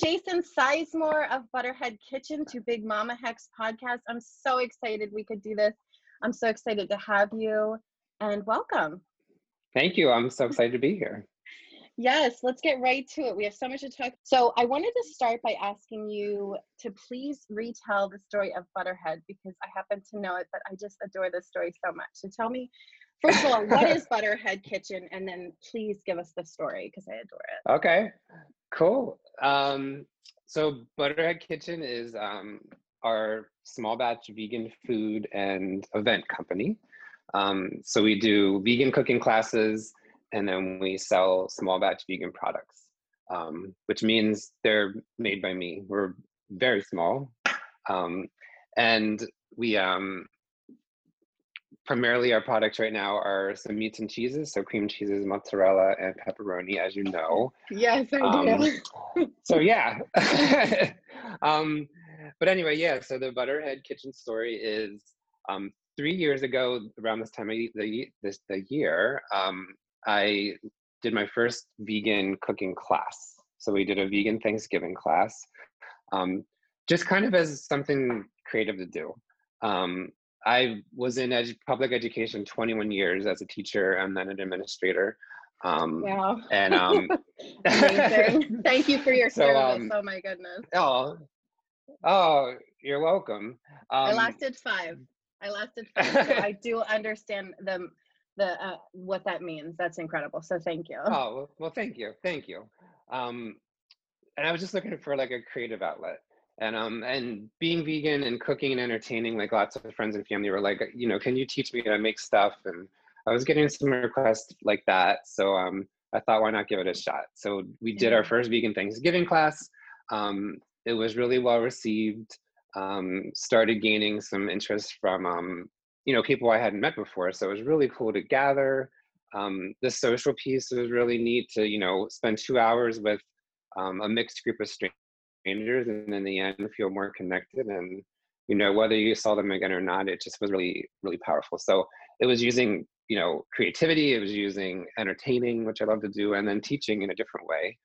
welcome Jason Sizemore of Butterhead Kitchen to Big Mama Hex Podcast. I'm so excited we could do this. I'm so excited to have you and welcome. Thank you. I'm so excited to be here. Yes, let's get right to it. We have so much to talk. So I wanted to start by asking you to please retell the story of Butterhead because I happen to know it, but I just adore this story so much. So tell me, first of all, what is Butterhead Kitchen? And then please give us the story because I adore it. Okay, cool. So Butterhead Kitchen is our small batch vegan food and event company. So we do vegan cooking classes, and then we sell small batch vegan products, which means they're made by me. We're very small. And we primarily our products right now are some meats and cheeses, so cream cheeses, mozzarella, and pepperoni, as you know. Yes, I do. So yeah. But anyway, yeah, so the Butterhead Kitchen story is 3 years ago, around this time of the year, I did my first vegan cooking class. So we did a vegan Thanksgiving class, just kind of as something creative to do. I was in public education 21 years as a teacher and then an administrator. Wow. And amazing. Thank you for your service. Oh my goodness. Oh, you're welcome. I lasted five. So I do understand what that means. That's incredible. So thank you. Oh, well, thank you. And I was just looking for like a creative outlet. And being vegan and cooking and entertaining, like lots of friends and family were like, you know, can you teach me how to make stuff? And I was getting some requests like that. So I thought, why not give it a shot? So we did our first vegan Thanksgiving class. It was really well received. Started gaining some interest from, you know, people I hadn't met before. So it was really cool to gather. The social piece was really neat to, you know, spend 2 hours with a mixed group of strangers and in the end feel more connected, and you know, whether you saw them again or not, it just was really, really powerful. So it was using, you know, creativity, it was using entertaining, which I love to do, and then teaching in a different way.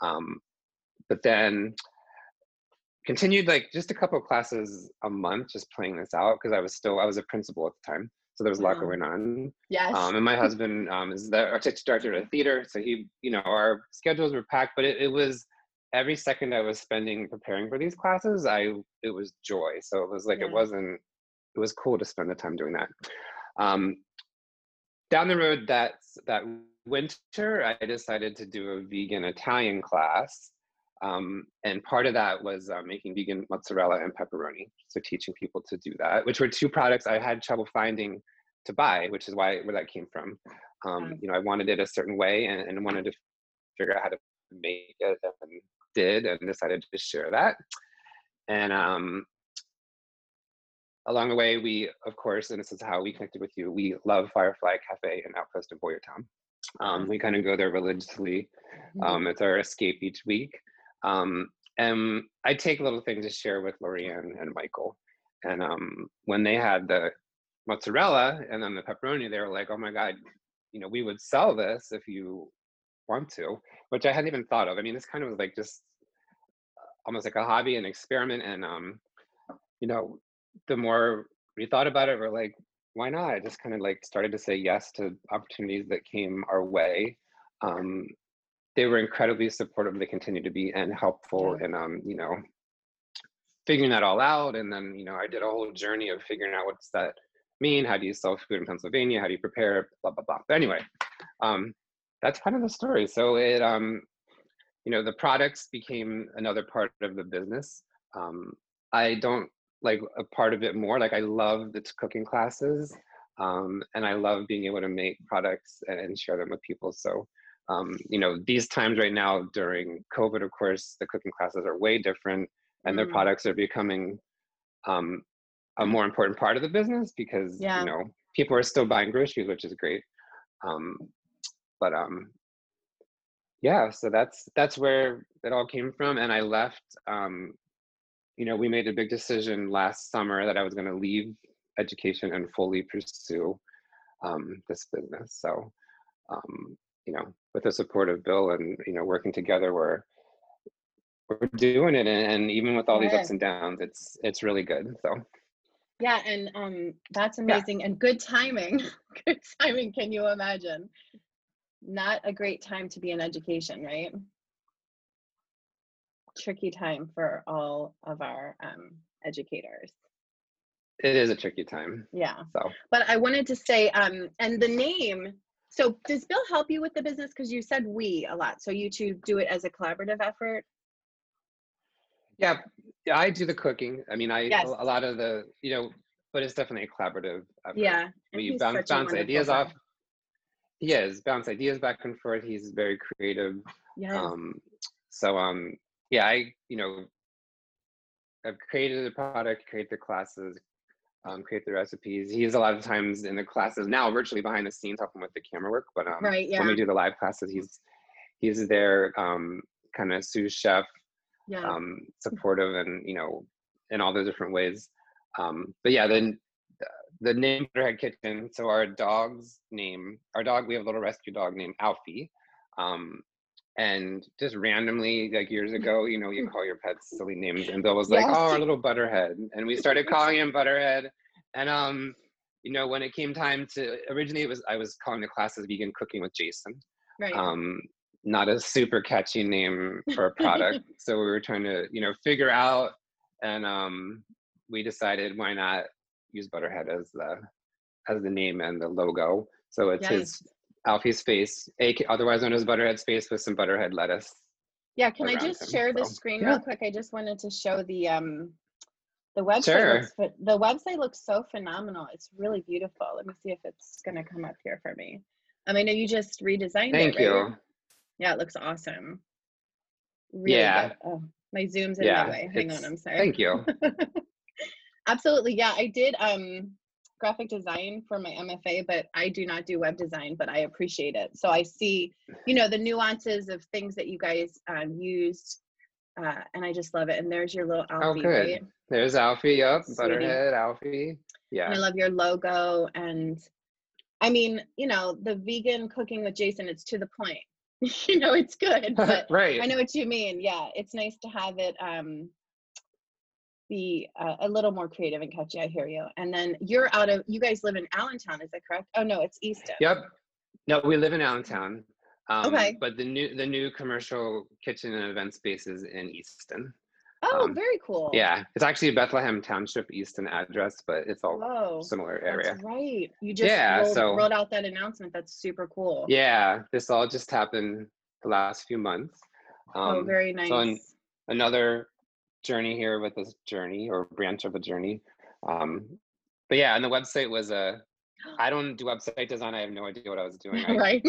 But then continued like just a couple of classes a month, just playing this out because I was a principal at the time, so there was a lot going on. Yes. And my husband is the artistic director of the theater, so he, you know, our schedules were packed, but it was every second I was spending preparing for these classes, it was joy. So it was like, it was cool to spend the time doing that. Down the road that winter, I decided to do a vegan Italian class. And part of that was making vegan mozzarella and pepperoni. So teaching people to do that, which were two products I had trouble finding to buy, which is where that came from. You know, I wanted it a certain way and wanted to figure out how to make it, and did, and decided to share that. And along the way, we, of course, and this is how we connected with you, we love Firefly Cafe and Outpost of Boyertown. We kind of go there religiously. It's our escape each week. And I take little things to share with Lorianne and Michael. And when they had the mozzarella and then the pepperoni, they were like, oh my God, you know, we would sell this if you want to, which I hadn't even thought of. I mean, this kind of was like just almost like a hobby and experiment. And, you know, the more we thought about it, we're like, why not? I just kind of like started to say yes to opportunities that came our way. They were incredibly supportive. They continue to be, and helpful. And, you know, figuring that all out. And then, you know, I did a whole journey of figuring out what's that mean? How do you sell food in Pennsylvania? How do you prepare? Blah, blah, blah. But anyway, that's kind of the story. So it, you know, the products became another part of the business. I don't like a part of it more. Like I love the cooking classes, and I love being able to make products and share them with people. So, you know, these times right now during COVID, of course, the cooking classes are way different, and their products are becoming a more important part of the business because, you know, people are still buying groceries, which is great. But yeah, so that's where it all came from. And I left, you know, we made a big decision last summer that I was going to leave education and fully pursue this business. So, you know, with the support of Bill and, you know, working together, we're we're doing it, and even with all these ups and downs, it's really good. So yeah, and that's amazing. And good timing. Good timing. Can you imagine? Not a great time to be in education, right? Tricky time for all of our educators. It is a tricky time. Yeah. So, but I wanted to say, and the name. So, does Bill help you with the business? Because you said "we" a lot. So you two do it as a collaborative effort. Yeah, I do the cooking. I mean, a lot of the, you know, but it's definitely a collaborative effort. Yeah. We bounce ideas off. He is, bounce ideas back and forth. He's very creative. Yeah. I've created the product, create the classes, create the recipes. He is a lot of times in the classes now, virtually behind the scenes, helping with the camera work. But when we do the live classes, he's there, kind of sous chef, supportive, and in all those different ways. Then the name Butterhead Kitchen. So our dog's name, we have a little rescue dog named Alfie. And just randomly, like years ago, you call your pets silly names, and Bill was like, "Oh, our little Butterhead," and we started calling him Butterhead. And when it came time to, originally I was calling the classes Vegan Cooking with Jason, right? Not a super catchy name for a product, so we were trying to figure out, and we decided why not use Butterhead as the name and the logo. So it's his. Alfie's face, otherwise known as Butterhead's face, with some Butterhead lettuce. Yeah, can I just share the screen real quick? I just wanted to show the website. Sure. The website looks so phenomenal. It's really beautiful. Let me see if it's going to come up here for me. I know you just redesigned it. Thank you. Yeah, it looks awesome. Really good. Oh, my Zoom's in my way. Hang on, I'm sorry. Thank you. Absolutely, yeah. I did graphic design for my MFA, but I do not do web design, but I appreciate it. So I see, the nuances of things that you guys used, and I just love it. And there's your little Alfie. Oh, good. Right? There's Alfie, yep. Sweetie. Butterhead, Alfie. Yeah. And I love your logo. And the Vegan Cooking with Jason, it's to the point. It's good, but right. I know what you mean. Yeah. It's nice to have it, be a little more creative and catchy. I hear you. And then you guys live in Allentown, is that correct? Oh no, it's Easton. Yep. No, we live in Allentown. Okay. But the new commercial kitchen and event space is in Easton. Oh, very cool. Yeah, it's actually Bethlehem Township Easton address, but it's all similar area. That's right. You just rolled out that announcement. That's super cool. Yeah, this all just happened the last few months. Very nice. So another journey here with this journey, or branch of a journey, and the website was I don't do website design. I have no idea what I was doing. Right.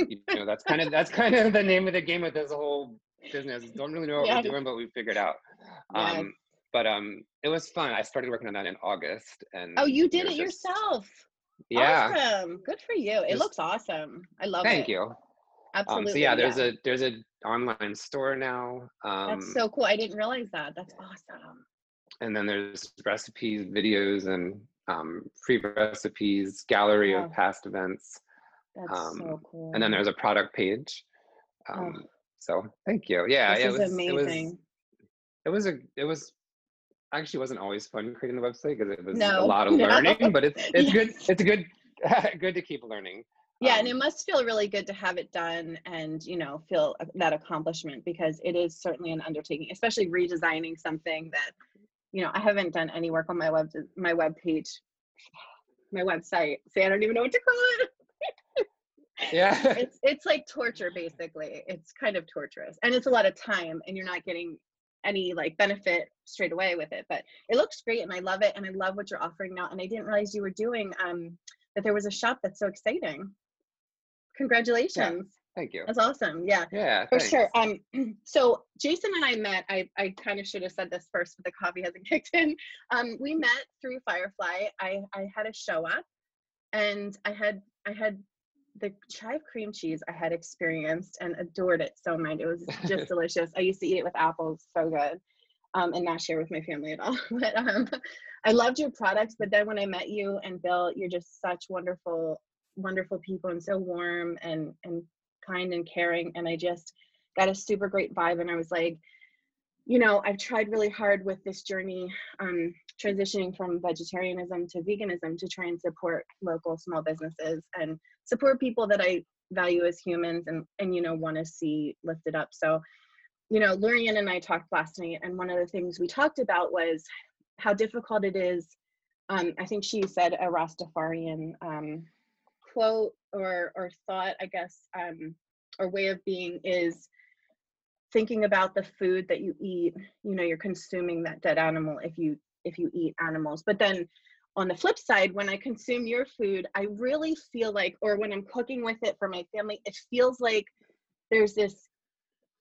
That's kind of the name of the game with this whole business. Don't really know what we're doing, but we figured out. It was fun. I started working on that in August, and you did it yourself. Yeah. Awesome. Good for you. It looks awesome. I love it. Thank you. Absolutely. There's an online store now. That's so cool. I didn't realize that. That's awesome. And then there's recipes, videos, and free recipes, gallery of past events. That's so cool. And then there's a product page. So thank you. Yeah, it was amazing. It was actually wasn't always fun creating the website, because it was a lot of learning, but it's good. It's good to keep learning. Yeah, and it must feel really good to have it done and, feel that accomplishment, because it is certainly an undertaking, especially redesigning something that, I haven't done any work on my website. See, I don't even know what to call it. Yeah. It's like torture, basically. It's kind of torturous, and it's a lot of time, and you're not getting any benefit straight away with it, but it looks great, and I love it, and I love what you're offering now. And I didn't realize you were doing, that there was a shop. That's so exciting. Congratulations. Yeah, thank you. That's awesome. Yeah. Yeah. For sure. So Jason and I met, I kind of should have said this first, but the coffee hasn't kicked in. We met through Firefly. I had a show up, and I had the chive cream cheese I had experienced and adored it so much. It was just delicious. I used to eat it with apples. So good. And not share with my family at all. But I loved your products. But then when I met you and Bill, you're just such wonderful, wonderful people, and so warm and kind and caring. And I just got a super great vibe. And I was like, you know, I've tried really hard with this journey, transitioning from vegetarianism to veganism, to try and support local small businesses and support people that I value as humans and you know, want to see lifted up. So, you know, Lorianne and I talked last night, and one of the things we talked about was how difficult it is. I think she said a Rastafarian quote or thought, I guess, or way of being is thinking about the food that you eat. You know, you're consuming that dead animal if you eat animals. But then on the flip side, when I consume your food, I really feel like, or when I'm cooking with it for my family, it feels like there's this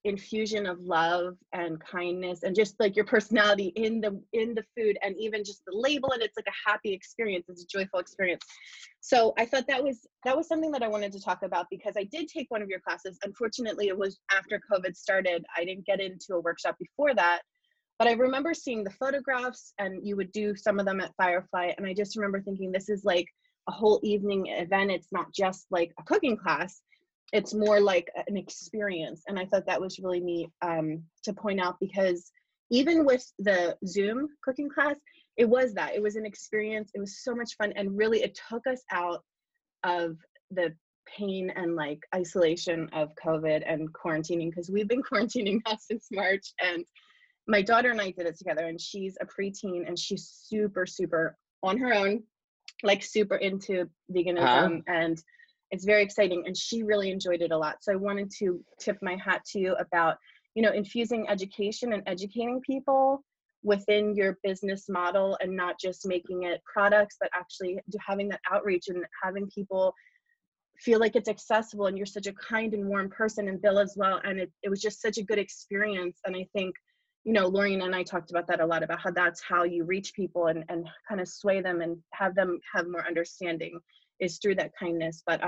infusion of love and kindness and just like your personality in the food, and even just the label, and it's like a happy experience, it's a joyful experience. So I thought that was something that I wanted to talk about, because I did take one of your classes. Unfortunately, it was after COVID started. I didn't get into a workshop before that, but I remember seeing the photographs, and you would do some of them at Firefly, and I just remember thinking, this is like a whole evening event. It's not just like a cooking class. It's more like an experience. And I thought that was really neat to point out, because even with the Zoom cooking class, it was that. It was an experience. It was so much fun. And really, it took us out of the pain and like isolation of COVID and quarantining, because we've been quarantining now since March. And my daughter and I did it together, and she's a preteen, and she's super, super on her own, like super into veganism. And it's very exciting, and she really enjoyed it a lot. So I wanted to tip my hat to you about, you know, infusing education and educating people within your business model, and not just making it products, but actually having that outreach and having people feel like it's accessible. And you're such a kind and warm person, and Bill as well. And it was just such a good experience. And I think, you know, Lorianne and I talked about that a lot, about how that's how you reach people and kind of sway them and have them have more understanding, is through that kindness. But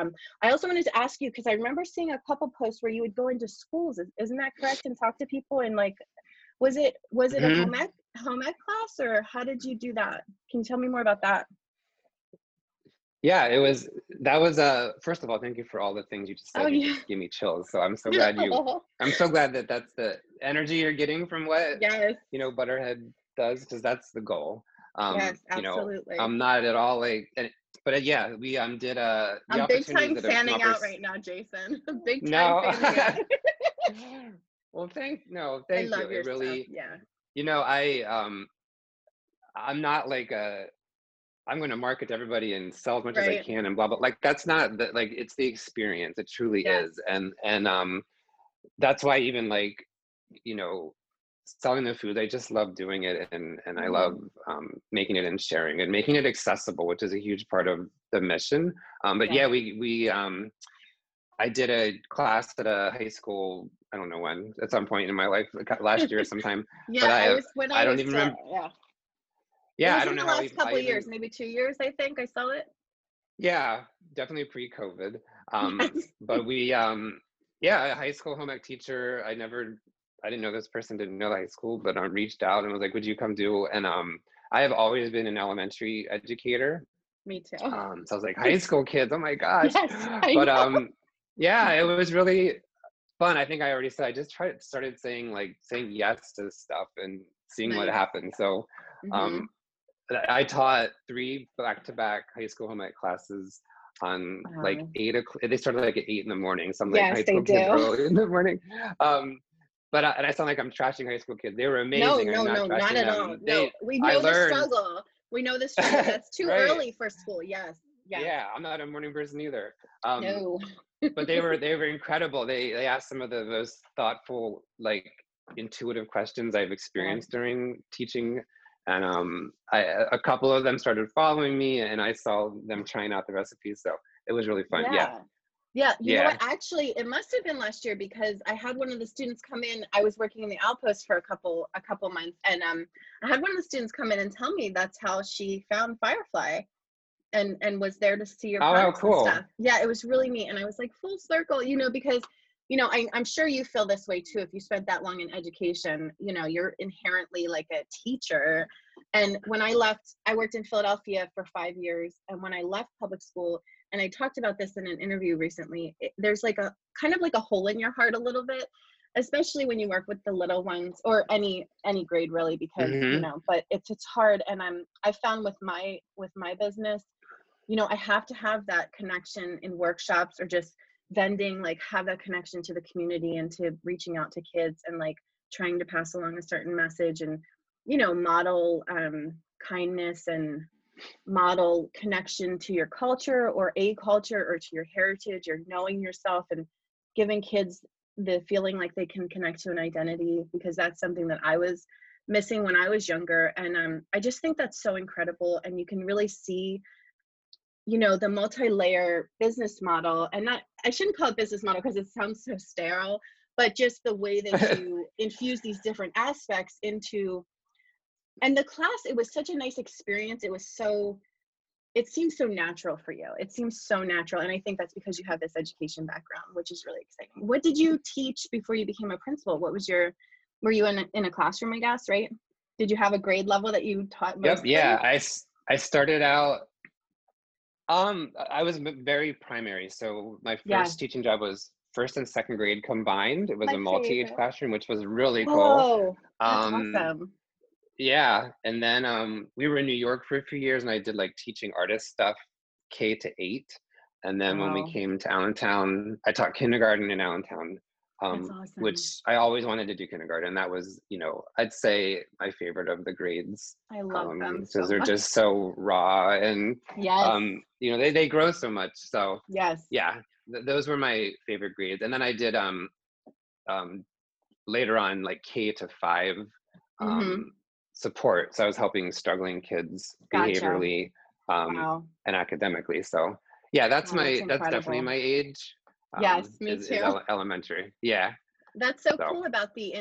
I also wanted to ask you, because I remember seeing a couple posts where you would go into schools, isn't that correct, and talk to people, and like, was it a home ec class, or how did you do that? Can you tell me more about that? Yeah, that was first of all, thank you for all the things you just said. You just gave me chills. So I'm so glad I'm so glad that's the energy you're getting from what you know Butterhead does, because that's the goal. Yes, absolutely. You know, I'm not at all like, but yeah, we did a. I'm big time fanning out right now, Jason. Big time. No. Fanning out. Well, thank you. I love your stuff. Really, yeah. You know, I'm not like I'm going to market to everybody and sell as much as I can and blah blah. Like that's not the, like it's the experience. It truly is, and that's why even like, you know, selling the food, I just love doing it, and I love making it and sharing and making it accessible, which is a huge part of the mission. But yeah, we I did a class at a high school. I don't know when, at some point in my life, last year sometime. Yeah, but I don't even remember. Yeah, I don't know. The last couple of years, maybe 2 years, I think I saw it. Yeah, definitely pre-COVID. But we, a high school home ec teacher. I didn't know this person, didn't know the high school, but I reached out and was like, would you come do? And I have always been an elementary educator. Me too. So I was like, high school kids, oh my gosh. Yes, but yeah, it was really fun. I think I already said, I just started saying yes to stuff and seeing what happened. So I taught 3 back-to-back high school home ec classes on like 8 o'clock. They started like at 8 in the morning. So I'm like, high school kids early in the morning. But and I sound like I'm trashing high school kids. They were amazing. No, not at all. No, we know the struggle. We know the struggle. That's too early for school. Yes. Yeah. Yeah. I'm not a morning person either. No. But they were incredible. They asked some of the most thoughtful, like intuitive questions I've experienced during teaching, and a couple of them started following me, and I saw them trying out the recipes. So it was really fun. Yeah. Yeah, you know what, actually, it must have been last year, because I had one of the students come in. I was working in the Outpost for a couple months, and I had one of the students come in and tell me that's how she found Firefly, and was there to see your products and stuff. Yeah, it was really neat, and I was like, full circle, you know, because, you know, I'm sure you feel this way too. If you spent that long in education, you know, you're inherently like a teacher. And when I left, I worked in Philadelphia for 5 years, and when I left public school, and I talked about this in an interview recently, there's like a hole in your heart a little bit, especially when you work with the little ones or any grade really, because you know, but it's hard. And I found with my business, you know, I have to have that connection in workshops or just vending, like have that connection to the community and to reaching out to kids and like trying to pass along a certain message and, you know, model kindness and model connection to your culture or a culture or to your heritage or knowing yourself and giving kids the feeling like they can connect to an identity, because that's something that I was missing when I was younger. And I just think that's so incredible. And you can really see, you know, the multi-layer business model, and not, I shouldn't call it business model because it sounds so sterile, but just the way that you infuse these different aspects into, and the class, it was such a nice experience. It seems so natural for you. It seems so natural. And I think that's because you have this education background, which is really exciting. What did you teach before you became a principal? What was were you in a classroom, I guess, right? Did you have a grade level that you taught? Yep. Yeah. I started out, I was very primary. So my first teaching job was first and second grade combined. It was a multi-age classroom, which was really cool. That's awesome. Yeah. And then we were in New York for a few years, and I did like teaching artist stuff, K-8. And then when we came to Allentown, I taught kindergarten in Allentown, That's awesome. Which I always wanted to do kindergarten. That was, you know, I'd say my favorite of the grades. I love them because they're just so raw and, you know, they grow so much. So those were my favorite grades. And then I did later on like K-5. Support. So I was helping struggling kids behaviorally and academically. So yeah, that's definitely my age. Yes, me too. Is elementary. Yeah. That's so cool about the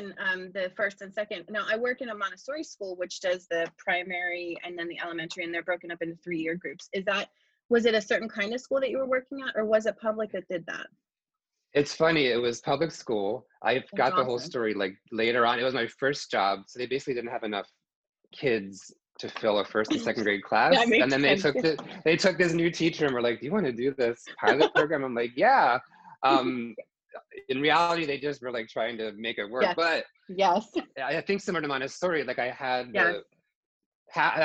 first and second. Now I work in a Montessori school, which does the primary and then the elementary, and they're broken up into 3-year groups. Was it a certain kind of school that you were working at, or was it public that did that? It's funny. It was public school. I got the whole story like later on. It was my first job. So they basically didn't have enough kids to fill a first and second grade class, and then they took this new teacher and were like, do you want to do this pilot program? I'm like, yeah. In reality, they just were like trying to make it work. But I think similar to Montessori, like I had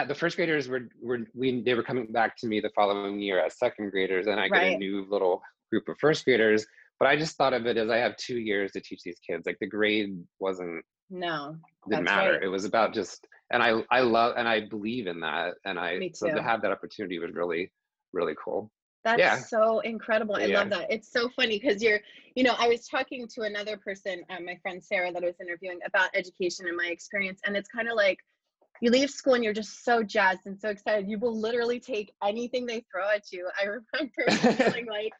the first graders they were coming back to me the following year as second graders, and I got a new little group of first graders. But I just thought of it as I have 2 years to teach these kids. Like the grade didn't matter. Right. It was about just, and I love, and I believe in that. And so to have that opportunity was really, really cool. That's so incredible. I love that. It's so funny because I was talking to another person, my friend Sarah, that I was interviewing about education and my experience. And it's kind of like you leave school and you're just so jazzed and so excited. You will literally take anything they throw at you. I remember feeling like,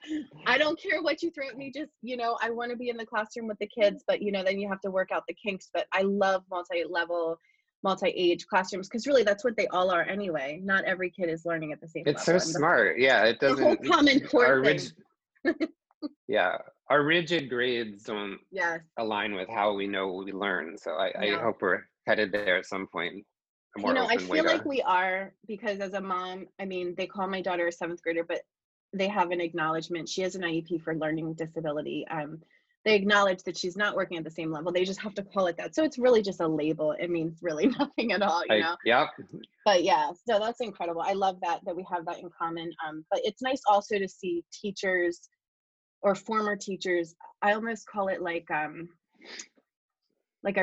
I don't care what you throw at me. Just, you know, I want to be in the classroom with the kids, but you know, then you have to work out the kinks. But I love multi-level, multi-age classrooms, because really that's what they all are anyway. Not every kid is learning at the same level. It's so smart. Yeah, it doesn't. The whole Common Core thing. Our rigid grades don't align with how we know we learn. So I hope we're headed there at some point. You know, I feel like we are, because as a mom, I mean, they call my daughter a 7th grader, but they have an acknowledgement. She has an IEP for learning disability. They acknowledge that she's not working at the same level. They just have to call it that. So it's really just a label. It means really nothing at all, you know? Yep. But so that's incredible. I love that we have that in common. But it's nice also to see teachers or former teachers. I almost call it like a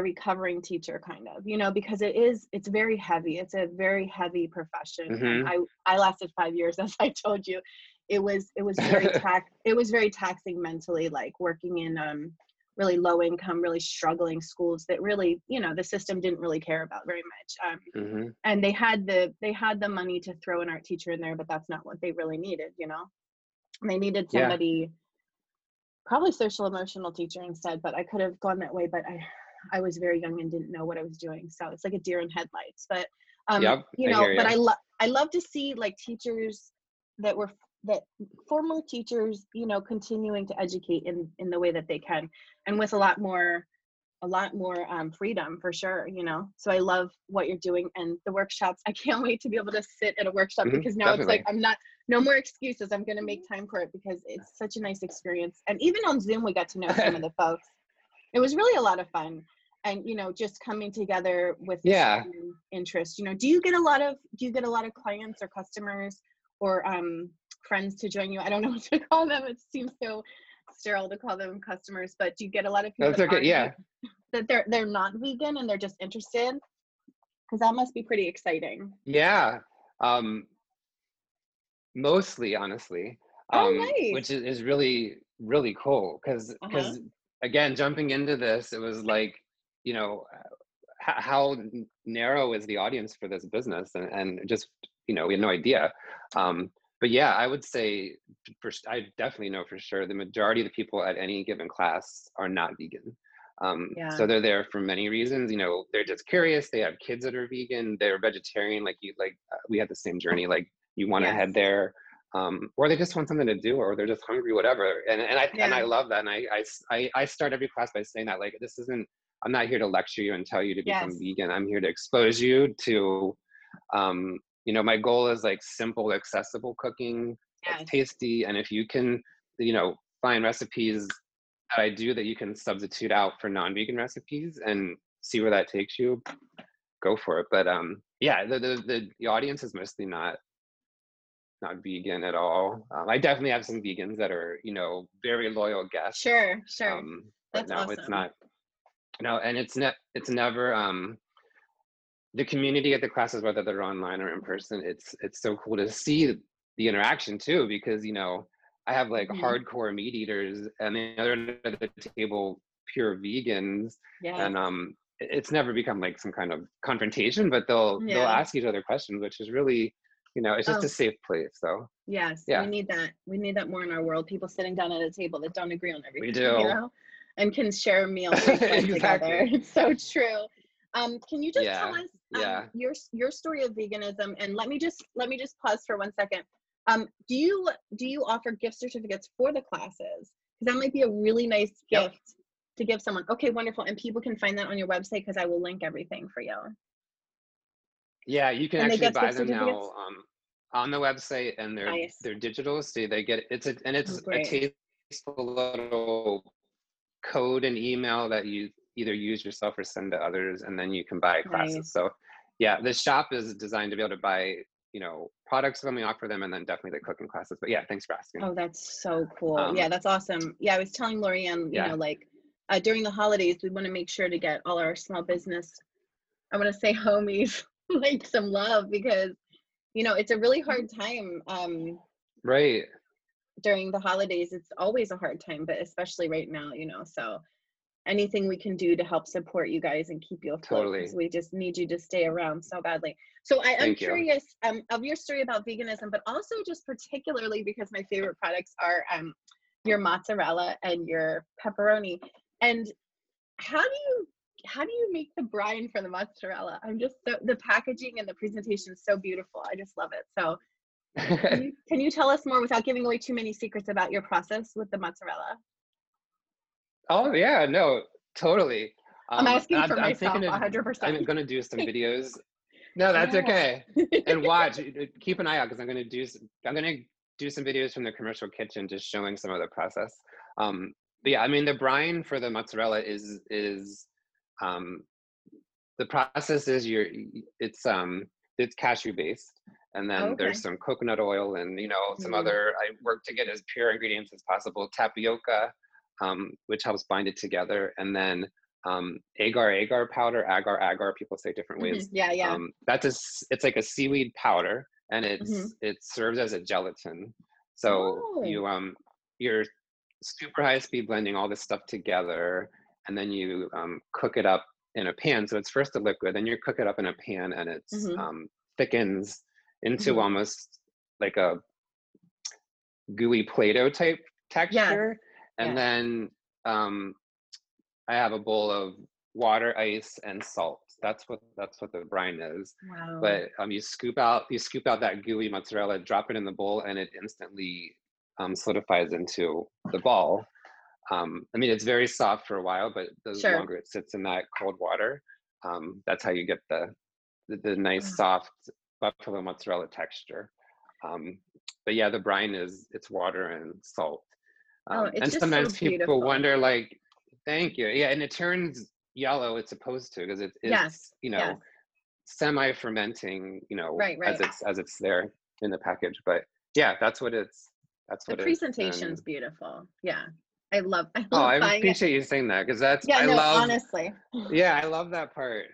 recovering teacher kind of, you know, because it's very heavy. It's a very heavy profession. Mm-hmm. I lasted 5 years, as I told you. It was very taxing mentally, like working in really low income, really struggling schools that really, you know, the system didn't really care about very much. And they had the money to throw an art teacher in there, but that's not what they really needed, you know. They needed somebody, probably social emotional teacher instead, but I could have gone that way, but I was very young and didn't know what I was doing. So it's like a deer in headlights, but, you know, but I love to see like teachers that former teachers, you know, continuing to educate in the way that they can, and with a lot more freedom for sure, you know? So I love what you're doing, and the workshops. I can't wait to be able to sit at a workshop, because now it's like, no more excuses. I'm going to make time for it, because it's such a nice experience. And even on Zoom, we got to know some of the folks. it was really a lot of fun. And, you know, just coming together with interest, you know, do you get a lot of clients or customers or friends to join you? I don't know what to call them. It seems so sterile to call them customers, but do you get a lot of people that they're not vegan and they're just interested? Because that must be pretty exciting. Yeah. Mostly, honestly. Nice. Which is really, really cool. Because again, jumping into this, it was like, you know, how narrow is the audience for this business? And just, you know, we had no idea. But yeah, I would say, I definitely know for sure, the majority of the people at any given class are not vegan. So they're there for many reasons. You know, they're just curious. They have kids that are vegan. They're vegetarian. We had the same journey. You want to head there, or they just want something to do, or they're just hungry, whatever. And I love that. And I start every class by saying that, this isn't, I'm not here to lecture you and tell you to become vegan. I'm here to expose you to, you know, my goal is simple, accessible cooking, that's tasty. And if you can, you know, find recipes that I do that you can substitute out for non-vegan recipes and see where that takes you, go for it. But the audience is mostly not vegan at all. I definitely have some vegans that are, you know, very loyal guests. Sure. But that's awesome. It's not. No, and it's never the community at the classes, whether they're online or in person, it's so cool to see the interaction too, because, you know, I have hardcore meat eaters and the other end of the table, pure vegans. Yeah. And it's never become some kind of confrontation, but they'll ask each other questions, which is really, you know, it's just a safe place, though. Yes, yeah. We need that. We need that more in our world. People sitting down at a table that don't agree on everything. We do. You know? And can share meals exactly. together. It's so true. Can you just tell us your story of veganism? And let me just pause for one second. Do you offer gift certificates for the classes? Because that might be a really nice gift to give someone. Okay, wonderful. And people can find that on your website because I will link everything for you. Yeah, you can actually buy them now on the website, and they're nice. They're digital, so they get it's a tasteful little code and email that you either use yourself or send to others, and then you can buy classes. Nice. So, yeah, the shop is designed to be able to buy, you know, products when we offer them, and then definitely the cooking classes. But yeah, thanks for asking. Oh, that's so cool. Yeah, that's awesome. Yeah, I was telling Lorianne, you know, during the holidays, we want to make sure to get all our small business, I want to say homies, some love, because, you know, it's a really hard time. Right. During the holidays, it's always a hard time, but especially right now, you know, so anything we can do to help support you guys and keep you afloat. Totally. We just need you to stay around so badly. So I'm curious of your story about veganism, but also just particularly because my favorite products are your mozzarella and your pepperoni. And how do you make the brine for the mozzarella? The packaging and the presentation is so beautiful. I just love it. So can you tell us more without giving away too many secrets about your process with the mozzarella? Oh yeah, no, totally. I'm asking for myself 100%. I'm going to do some videos. No, that's okay. And watch, keep an eye out, because I'm going to do some videos from the commercial kitchen, just showing some of the process. But yeah, I mean, the brine for the mozzarella is the process is it's cashew based, and then there's some coconut oil and, you know, some other, I work to get as pure ingredients as possible, tapioca, which helps bind it together, and then agar powder, agar, people say different ways. It's like a seaweed powder, and it serves as a gelatin. So you're super high speed blending all this stuff together, and then you cook it up in a pan. So it's first a liquid, then you cook it up in a pan, and it's thickens into almost like a gooey Play-Doh type texture. Yeah. And then I have a bowl of water, ice, and salt. That's what the brine is. Wow. But you scoop out that gooey mozzarella, drop it in the bowl, and it instantly solidifies into the ball. I mean, it's very soft for a while, but the longer it sits in that cold water, that's how you get the nice soft buffalo mozzarella texture. But yeah, the brine is water and salt. And sometimes so people wonder, Thank you. Yeah, and it turns yellow, it's supposed to, because it is, yes, you know, yes, semi-fermenting, you know, right. as it's there in the package. But yeah, that's what it's, that's what the presentation's beautiful. Yeah. I love oh, I appreciate you saying that, because that's, I love, honestly. Yeah, I love that part.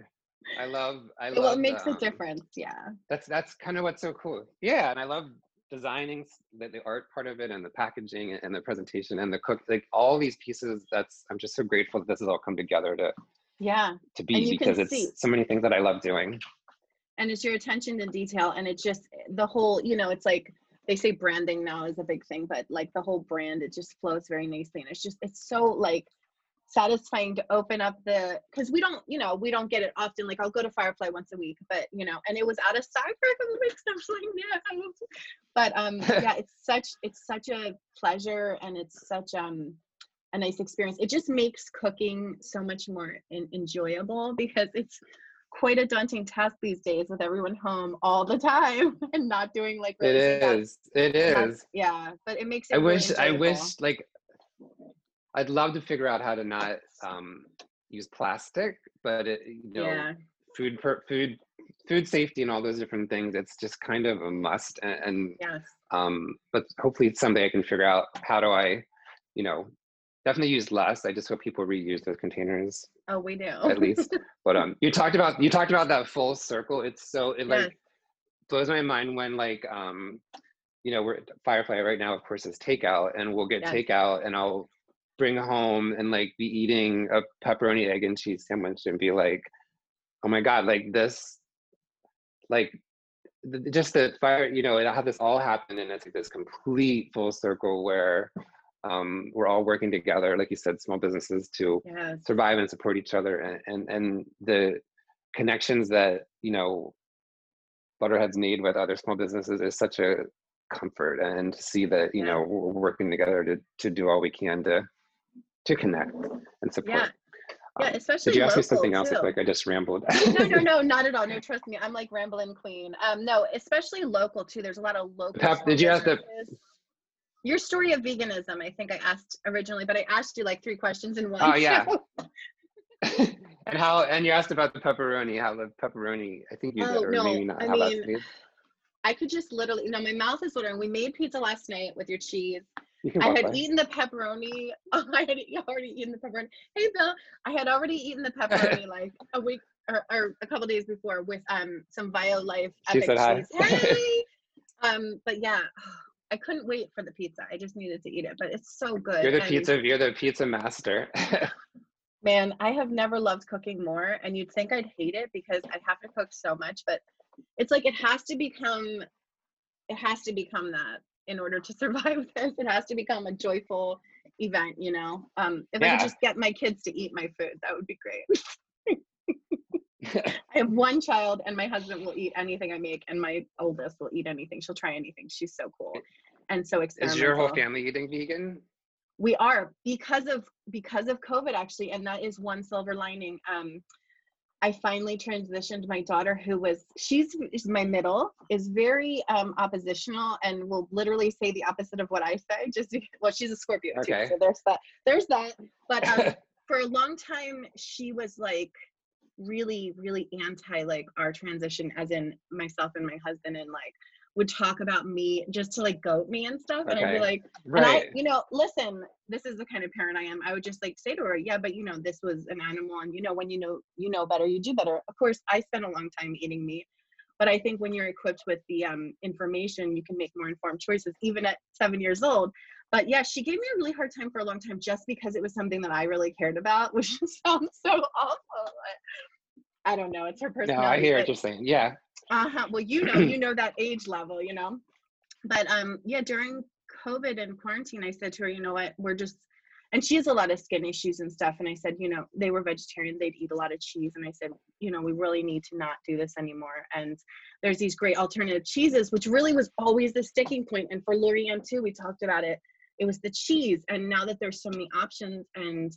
I love well, it makes a difference. Yeah. That's kind of what's so cool. Yeah. And I love designing the art part of it, and the packaging, and the presentation, and the cook, like all these pieces. That's, I'm just so grateful that this has all come together to be, because it's so many things that I love doing. And it's your attention to detail. And it's just the whole, you know, it's like, they say branding now is a big thing, but like the whole brand, it just flows very nicely. And it's just, it's so like satisfying to open up the, cause we don't, you know, we don't get it often. Like I'll go to Firefly once a week, but you know, and it was out of stock for a couple of weeks. I was like, yeah, I love it. But yeah, it's such a pleasure, and it's such a nice experience. It just makes cooking so much more enjoyable, because it's quite a daunting task these days with everyone home all the time and not doing like really it is yeah, but it makes it I wish like I'd love to figure out how to not use plastic, but it, you know, yeah, food safety and all those different things, it's just kind of a must, and yes, but hopefully it's something I can figure out. How do I, you know, definitely use less. I just hope people reuse those containers. Oh, we do. At least. But you talked about that full circle. It's so, it yes, like blows my mind when like, you know, we're Firefly right now, of course, is takeout, and we'll get yes, takeout, and I'll bring home and like be eating a pepperoni, egg and cheese sandwich and be like, oh my God, like this, like just the fire, you know, and how this all happened. And it's like this complete full circle where, we're all working together, like you said, small businesses to yes, survive and support each other, and the connections that, you know, Butterhead's made with other small businesses is such a comfort, and to see that, you yes, know, we're working together to do all we can to connect and support. Yeah. Yeah, especially did you ask me something else? Too. Like I just rambled. No, not at all. No, trust me, I'm like rambling queen. No, especially local too. There's a lot of local. Did you ask the? Your story of veganism, I think I asked originally, but I asked you like 3 questions in one. Oh yeah. And you asked about the pepperoni, how the pepperoni, I think you did, or no, maybe not. I mean, I could just literally, you know, my mouth is watering. We made pizza last night with your cheese. I had already eaten the pepperoni. Hey Bill, I had already eaten the pepperoni like a week or a couple days before with some Bio-Life epic cheese. Hey! But yeah. I couldn't wait for the pizza. I just needed to eat it, but it's so good. You're the pizza master. Man, I have never loved cooking more, and you'd think I'd hate it because I have to cook so much, but it's like it has to become that in order to survive this. It has to become a joyful event, you know? If yeah, I could just get my kids to eat my food, that would be great. I have 1 child, and my husband will eat anything I make, and my oldest will eat anything. She'll try anything. She's so cool and so experimental. Is your whole family eating vegan? We are, because of COVID, actually, and that is one silver lining. I finally transitioned my daughter, she's my middle, is very oppositional and will literally say the opposite of what I say. She's a Scorpio too, so there's that. But for a long time, she was like, really, really anti like our transition, as in myself and my husband, and like would talk about me just to like goat me and stuff. And I'd be like, right, you know, listen, this is the kind of parent I am. I would just like say to her, yeah, but you know, this was an animal, and you know, when you know better, you do better. Of course, I spent a long time eating meat, but I think when you're equipped with the information, you can make more informed choices, even at 7 years old. But yeah, she gave me a really hard time for a long time just because it was something that I really cared about, which sounds so awful. I don't know. It's her personality. No, I hear what you're saying. Yeah. Uh-huh. Well, you know that age level, you know. But yeah, during COVID and quarantine, I said to her, you know what, and she has a lot of skin issues and stuff. And I said, you know, they were vegetarian, they'd eat a lot of cheese. And I said, you know, we really need to not do this anymore. And there's these great alternative cheeses, which really was always the sticking point. And for Lorianne too, we talked about it. It was the cheese. And now that there's so many options, and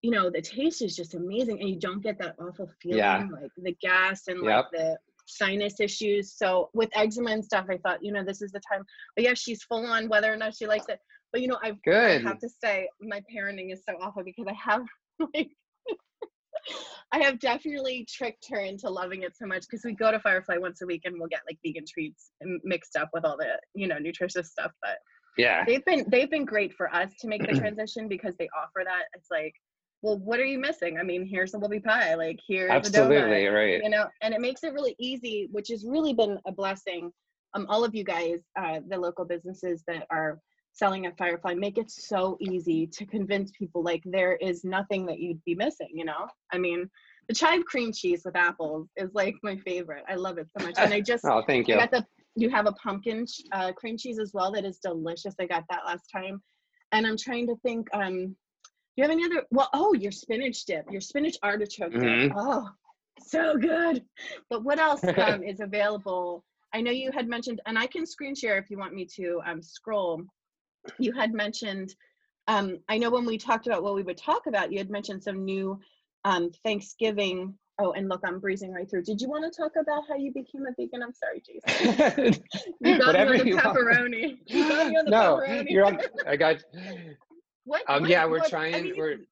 you know, the taste is just amazing, and you don't get that awful feeling, yeah, like the gas and yep, like the sinus issues. So with eczema and stuff, I thought, you know, this is the time. But yeah, she's full on whether or not she likes it. But you know, I have to say my parenting is so awful, because I have like I have definitely tricked her into loving it so much, because we go to Firefly once a week and we'll get like vegan treats mixed up with all the, you know, nutritious stuff. But yeah, they've been great for us to make the transition, because they offer that. It's like, well, what are you missing? I mean, here's a whoopie pie, like here's absolutely a donut, right? You know, and it makes it really easy, which has really been a blessing. All of you guys, the local businesses that are selling at Firefly, make it so easy to convince people like there is nothing that you'd be missing. You know, I mean, the chive cream cheese with apples is like my favorite. I love it so much, and I just oh, thank you. You have a pumpkin cream cheese as well that is delicious. I got that last time, and I'm trying to think. Do you have any other? Well, oh, your spinach dip, your spinach artichoke dip. Oh, so good. But what else is available? I know you had mentioned, and I can screen share if you want me to scroll. You had mentioned, I know when we talked about what we would talk about, you had mentioned some new Thanksgiving. Oh, and look, I'm breezing right through. Did you want to talk about how you became a vegan? I'm sorry, Jason. You got me on the pepperoni. You got me on the pepperoni. You're on, I got what? Yeah, we're trying. I mean,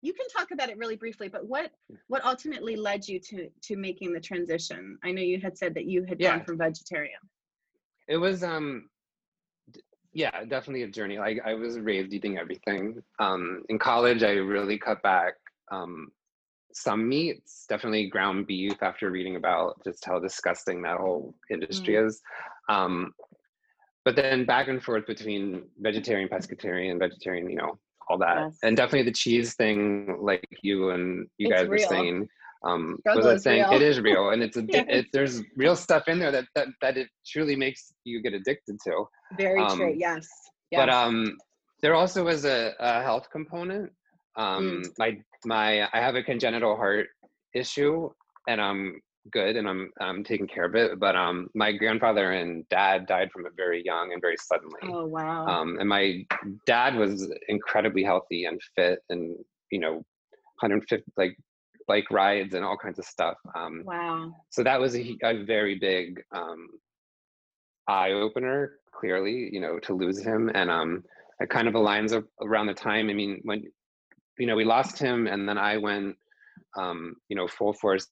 you can talk about it really briefly, but what ultimately led you to making the transition? I know you had said that you had gone from vegetarian. It was, yeah, definitely a journey. Like I was raved eating everything. In college, I really cut back some meats, definitely ground beef, after reading about just how disgusting that whole industry is. But then back and forth between vegetarian, pescatarian, vegetarian, you know, all that. Yes. And definitely the cheese thing, like you guys were saying, it is real, and it's there's real stuff in there that it truly makes you get addicted to. Very true. Yes. But there also was a health component. I have a congenital heart issue, and I'm good, and I'm taking care of it. But my grandfather and dad died from it very young and very suddenly. Oh wow! And my dad was incredibly healthy and fit, and you know, 150 like bike rides and all kinds of stuff. Wow! So that was a very big eye opener. Clearly, you know, to lose him, and it kind of aligns up around the time. I mean, when you know, we lost him, and then I went, you know, full force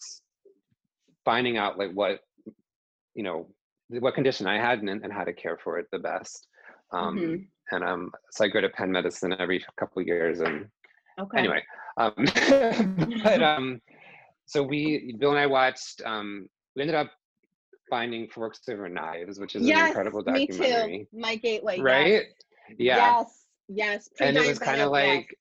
finding out like what, you know, what condition I had and how to care for it the best. And so I go to Penn Medicine every couple of years. And anyway, but so Bill and I watched, we ended up finding Forks Over Knives, which is an incredible documentary. Me too. My gateway. Right? Yeah. Yes. And it was kind of like,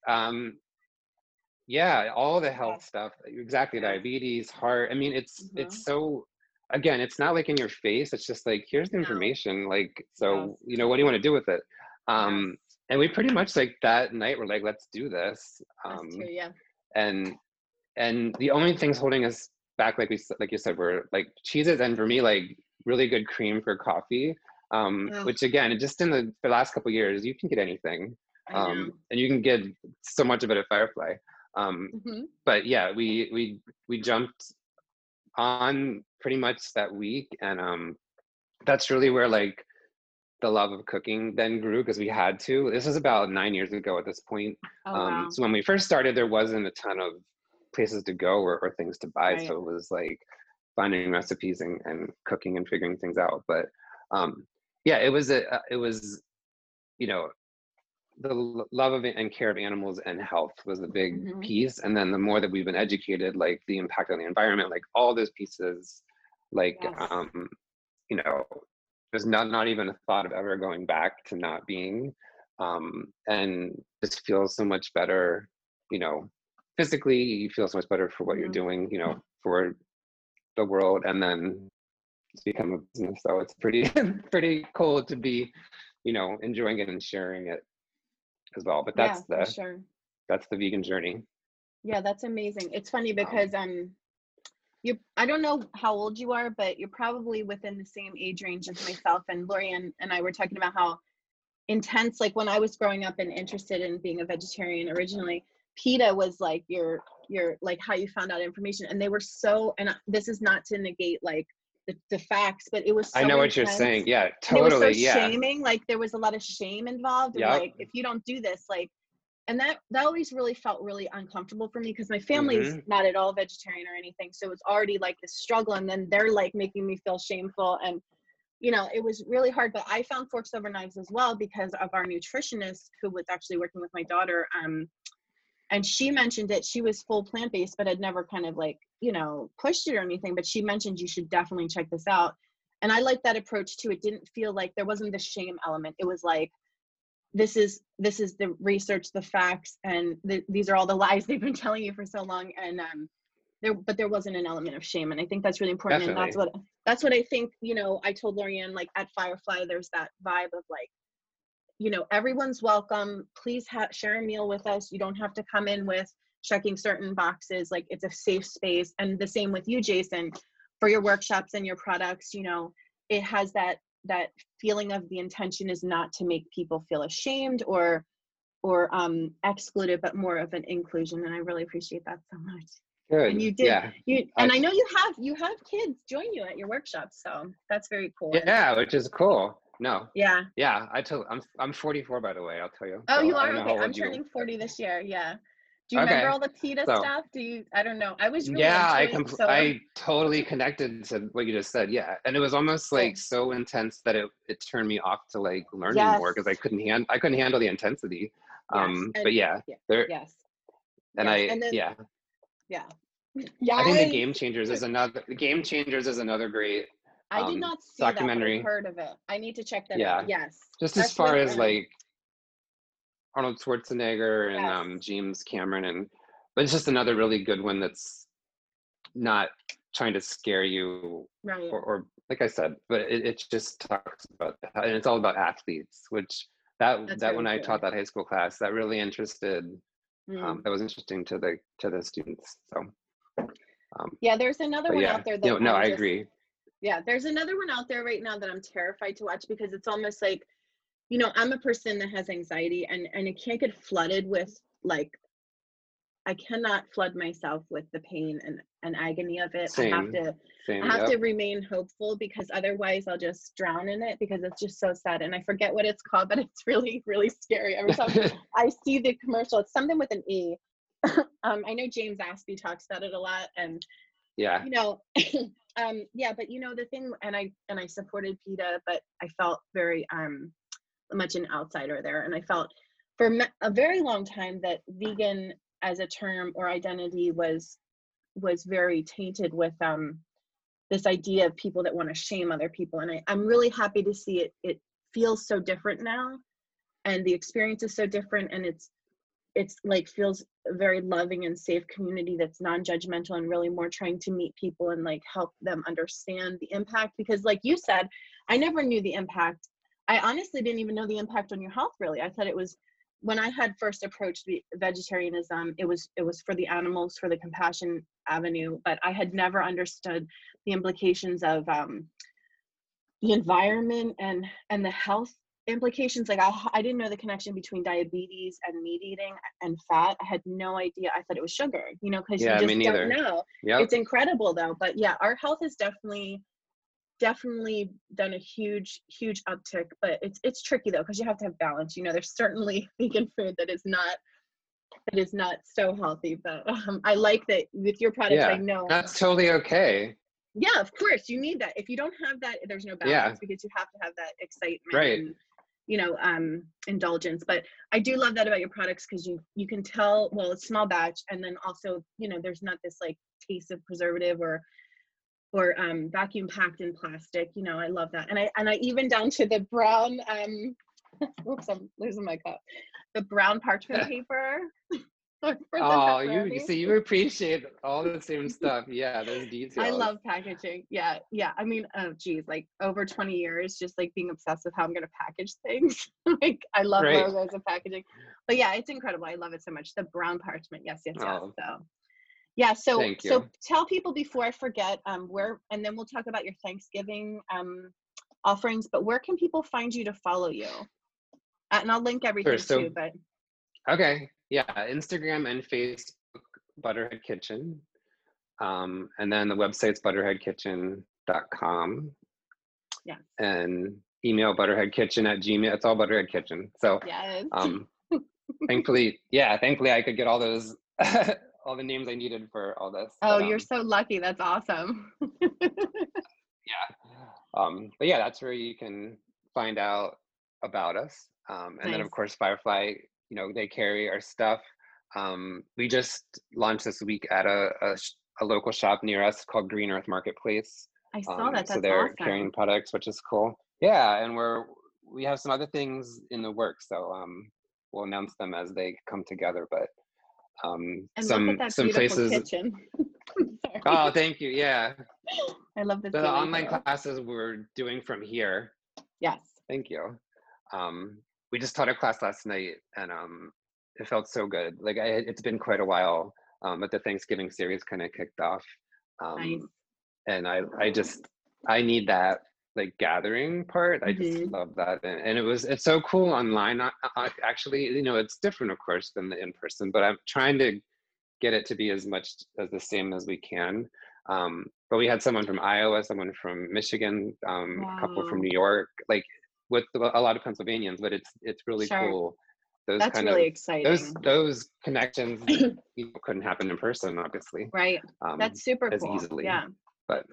all the health stuff, exactly. Diabetes, heart. I mean, it's so, again, it's not like in your face. It's just like, here's the information. Like, so, you know, what do you want to do with it? And we pretty much like that night we're like, let's do this. That's true, yeah. And the only things holding us back, like you said, were like cheeses. And for me, like really good cream for coffee. Which again, just in the last couple of years, you can get anything, and you can get so much of it at Firefly. But yeah, we jumped on pretty much that week, and that's really where like the love of cooking then grew, because we had to. This was about 9 years ago at this point. So when we first started, there wasn't a ton of places to go or things to buy, so it was like finding recipes and cooking and figuring things out. But yeah, it was, you know, the love of it and care of animals and health was the big piece. And then the more that we've been educated, like the impact on the environment, like all those pieces, like, you know, there's not even a thought of ever going back to not being, and just feels so much better, you know, physically, you feel so much better for what you're doing, you know, for the world. And then it's become a business, so it's pretty cool to be, you know, enjoying it and sharing it as well. But that's that's the vegan journey. Yeah, that's amazing. It's funny because I don't know how old you are, but you're probably within the same age range as myself. And Lorianne and I were talking about how intense, like when I was growing up and interested in being a vegetarian originally, PETA was like your like how you found out information, and they were so. And this is not to negate like the facts, but it was so I know intense. What you're saying. Yeah, totally. It was so shaming. Like, there was a lot of shame involved. Yep. Like, if you don't do this, like, and that always really felt really uncomfortable for me, because my family's not at all vegetarian or anything. So it's already like this struggle. And then they're like making me feel shameful. And, you know, it was really hard. But I found Forks Over Knives as well because of our nutritionist who was actually working with my daughter. And she mentioned it. She was full plant-based, but had never kind of like, you know, pushed it or anything. But she mentioned you should definitely check this out. And I liked that approach too. It didn't feel like there wasn't the shame element. It was like, this is the research, the facts, and these are all the lies they've been telling you for so long. And but there wasn't an element of shame. And I think that's really important. Definitely. And that's what I think, you know, I told Lorianne, like at Firefly, there's that vibe of like, you know, everyone's welcome. Please share a meal with us. You don't have to come in with checking certain boxes. Like, it's a safe space. And the same with you, Jason, for your workshops and your products. You know, it has that feeling of the intention is not to make people feel ashamed or excluded, but more of an inclusion. And I really appreciate that so much. Good. And you did. Yeah. I know you have kids join you at your workshops, so that's very cool. Yeah, which is cool. No. Yeah. Yeah. I'm 44, by the way, I'll tell you. Oh, so you are? Okay. I'm turning 40 this year. Yeah. Do you remember all the PETA stuff? I don't know. I was really I totally connected to what you just said. Yeah. And it was almost like so intense that it turned me off to like learning more because I couldn't handle the intensity. I think The Game Changers is another great I did not see documentary. That, but I've heard of it. I need to check that out. Yes. Just as far as like Arnold Schwarzenegger and James Cameron, but it's just another really good one that's not trying to scare you, right? Or like I said, but it just talks about that. And it's all about athletes, which that's when I taught that high school class, that really interested. That was interesting to the students. So there's another one out there. That I agree. Yeah, there's another one out there right now that I'm terrified to watch because it's almost like, you know, I'm a person that has anxiety and it can't get flooded with like, I cannot flood myself with the pain and agony of it. I have to remain hopeful because otherwise I'll just drown in it because it's just so sad. And I forget what it's called, but it's really, really scary. Every time I see the commercial, it's something with an E. I know James Aspie talks about it a lot and you know, but you know, the thing, and I supported PETA, but I felt very much an outsider there. And I felt for a very long time that vegan as a term or identity was very tainted with this idea of people that want to shame other people. And I'm really happy to see it. It feels so different now. And the experience is so different. And it's like feels a very loving and safe community that's non-judgmental and really more trying to meet people and like help them understand the impact. Because like you said, I never knew the impact. I honestly didn't even know the impact on your health really. I thought it was when I had first approached vegetarianism, it was for the animals, for the compassion avenue, but I had never understood the implications of the environment and the health implications. Like I didn't know the connection between diabetes and meat eating and fat. I had no idea. I thought it was sugar, you know, because you just don't know. Yep. It's incredible though. But yeah, our health has definitely done a huge uptick, but it's tricky though, because you have to have balance. You know, there's certainly vegan food that is not so healthy, but I like that with your products. I know that's totally okay. Yeah, of course you need that. If you don't have that, there's no balance because you have to have that excitement, right? And, you know, indulgence. But I do love that about your products because you can tell, well, it's small batch, and then also, you know, there's not this like taste of preservative or vacuum packed in plastic. You know, I love that. And I even down to the brown whoops, I'm losing my cup. The brown parchment paper. Oh, you appreciate all the same stuff. Yeah, those details. I love packaging. Yeah. I mean, oh geez, like over 20 years, just like being obsessed with how I'm gonna package things. Like I love logos and packaging. But yeah, it's incredible. I love it so much. The brown parchment. Yes. So yeah, so tell people before I forget where, and then we'll talk about your Thanksgiving offerings. But where can people find you to follow you? And I'll link everything too. But okay. Yeah, Instagram and Facebook, Butterhead Kitchen. And then the website's Butterhead Kitchen. gmail.com. Yeah. And email butterheadkitchen@gmail.com. It's all Butterhead Kitchen. So yes. Thankfully I could get all those all the names I needed for all this. Oh, but, you're so lucky. That's awesome. But yeah, that's where you can find out about us. And then of course Firefly, you know, they carry our stuff. We just launched this week at a local shop near us called Green Earth Marketplace. I saw that. That's so they're awesome. Carrying products, which is cool. Yeah, and we have some other things in the works, so we'll announce them as they come together. But and some look at that some places. Kitchen. Oh, thank you. Yeah. I love this. So the online classes we're doing from here. Yes. Thank you. We just taught a class last night, and it felt so good. Like it's been quite a while, but the Thanksgiving series kind of kicked off. Nice. And I need that like gathering part. I just love that. And it's so cool online. I actually, you know, it's different of course than the in-person, but I'm trying to get it to be as much as the same as we can. But we had someone from Iowa, someone from Michigan, wow. a couple from New York, like with a lot of Pennsylvanians, but it's really sure. cool. Those That's kind really of, exciting. Those connections you know, couldn't happen in person, obviously. Right. That's super cool. Easily. Yeah. But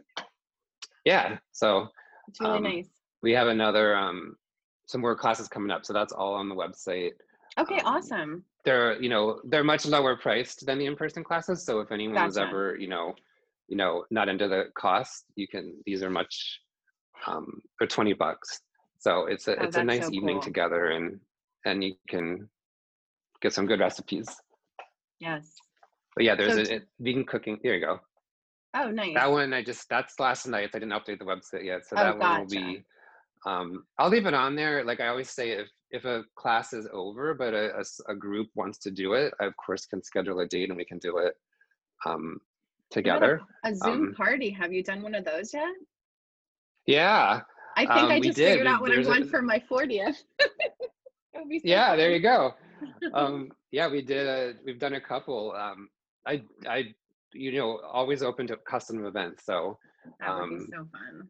yeah, so it's really nice. We have another some more classes coming up, so that's all on the website. Okay, awesome. They're much lower priced than the in-person classes, so if anyone's gotcha. Ever you know not into the cost, these are much for $20. So it's a nice so evening cool. together, and you can get some good recipes. Yes. But yeah, there's a vegan cooking. There you go. Oh, nice. That one, that's last night. I didn't update the website yet. So that one will be, I'll leave it on there. Like I always say, if a class is over, but a group wants to do it, I of course can schedule a date and we can do it together. A Zoom party. Have you done one of those yet? Yeah. I think I just figured out what I want for my 40th. Yeah, there you go. Yeah, we've done a couple. Always open to custom events. So that would be so fun.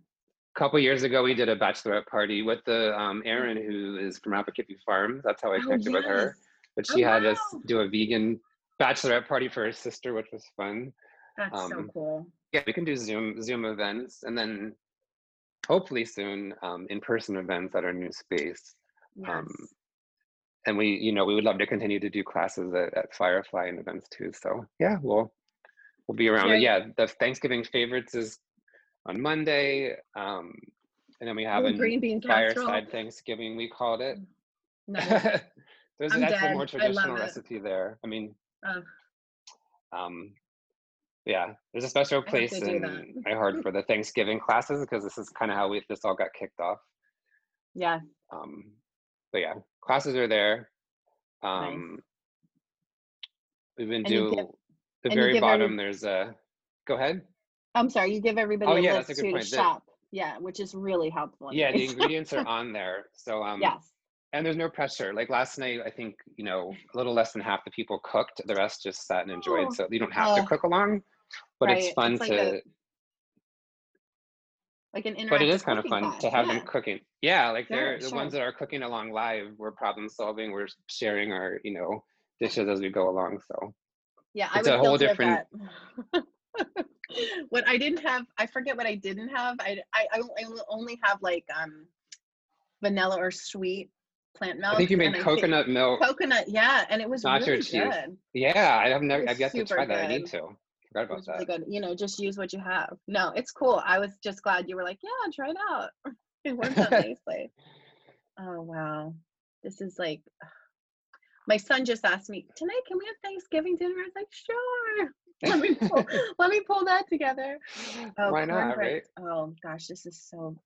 A couple years ago, we did a bachelorette party with the Aaron, who is from Apa-Kippy Farms. That's how I connected with her. But she had us do a vegan bachelorette party for her sister, which was fun. That's so cool. Yeah, we can do Zoom events, and then hopefully soon in-person events at our new space. Yes. And we would love to continue to do classes at Firefly and events too. So yeah, we'll be around. Sure. Yeah, the Thanksgiving favorites is on Monday, and then we have a fireside Thanksgiving, we called it. Nice. That's a more traditional recipe there. I mean, yeah, there's a special place in my heart for the Thanksgiving classes because this is kind of how this all got kicked off. Yeah. But yeah, classes are there. Nice. We've been doing. The very bottom, there's a. Go ahead. I'm sorry. You give everybody a list that's a good point. Shop. Yeah, which is really helpful. Yeah, the ingredients are on there. So yes. And there's no pressure. Like last night, I think a little less than half the people cooked. The rest just sat and enjoyed. So you don't have to cook along, but right. It's fun it's like to. Like an interactive. But it is kind of fun to have them cooking. Yeah, like they're the ones that are cooking along live. We're problem solving. We're sharing our dishes as we go along. So. Yeah, it's a whole different. What I didn't have, I forget what I didn't have. I only have like vanilla or sweet plant milk. I think you made coconut milk. Coconut, yeah, and it was really good. Yeah, I've yet to try that. I need to. Forgot about that. Really good. Just use what you have. No, it's cool. I was just glad you were like, yeah, try it out. It worked out nicely. Oh wow, this is like. My son just asked me, tonight, can we have Thanksgiving dinner? I was like, sure. Let me pull that together. Oh, why not, right? Oh, gosh, this is so,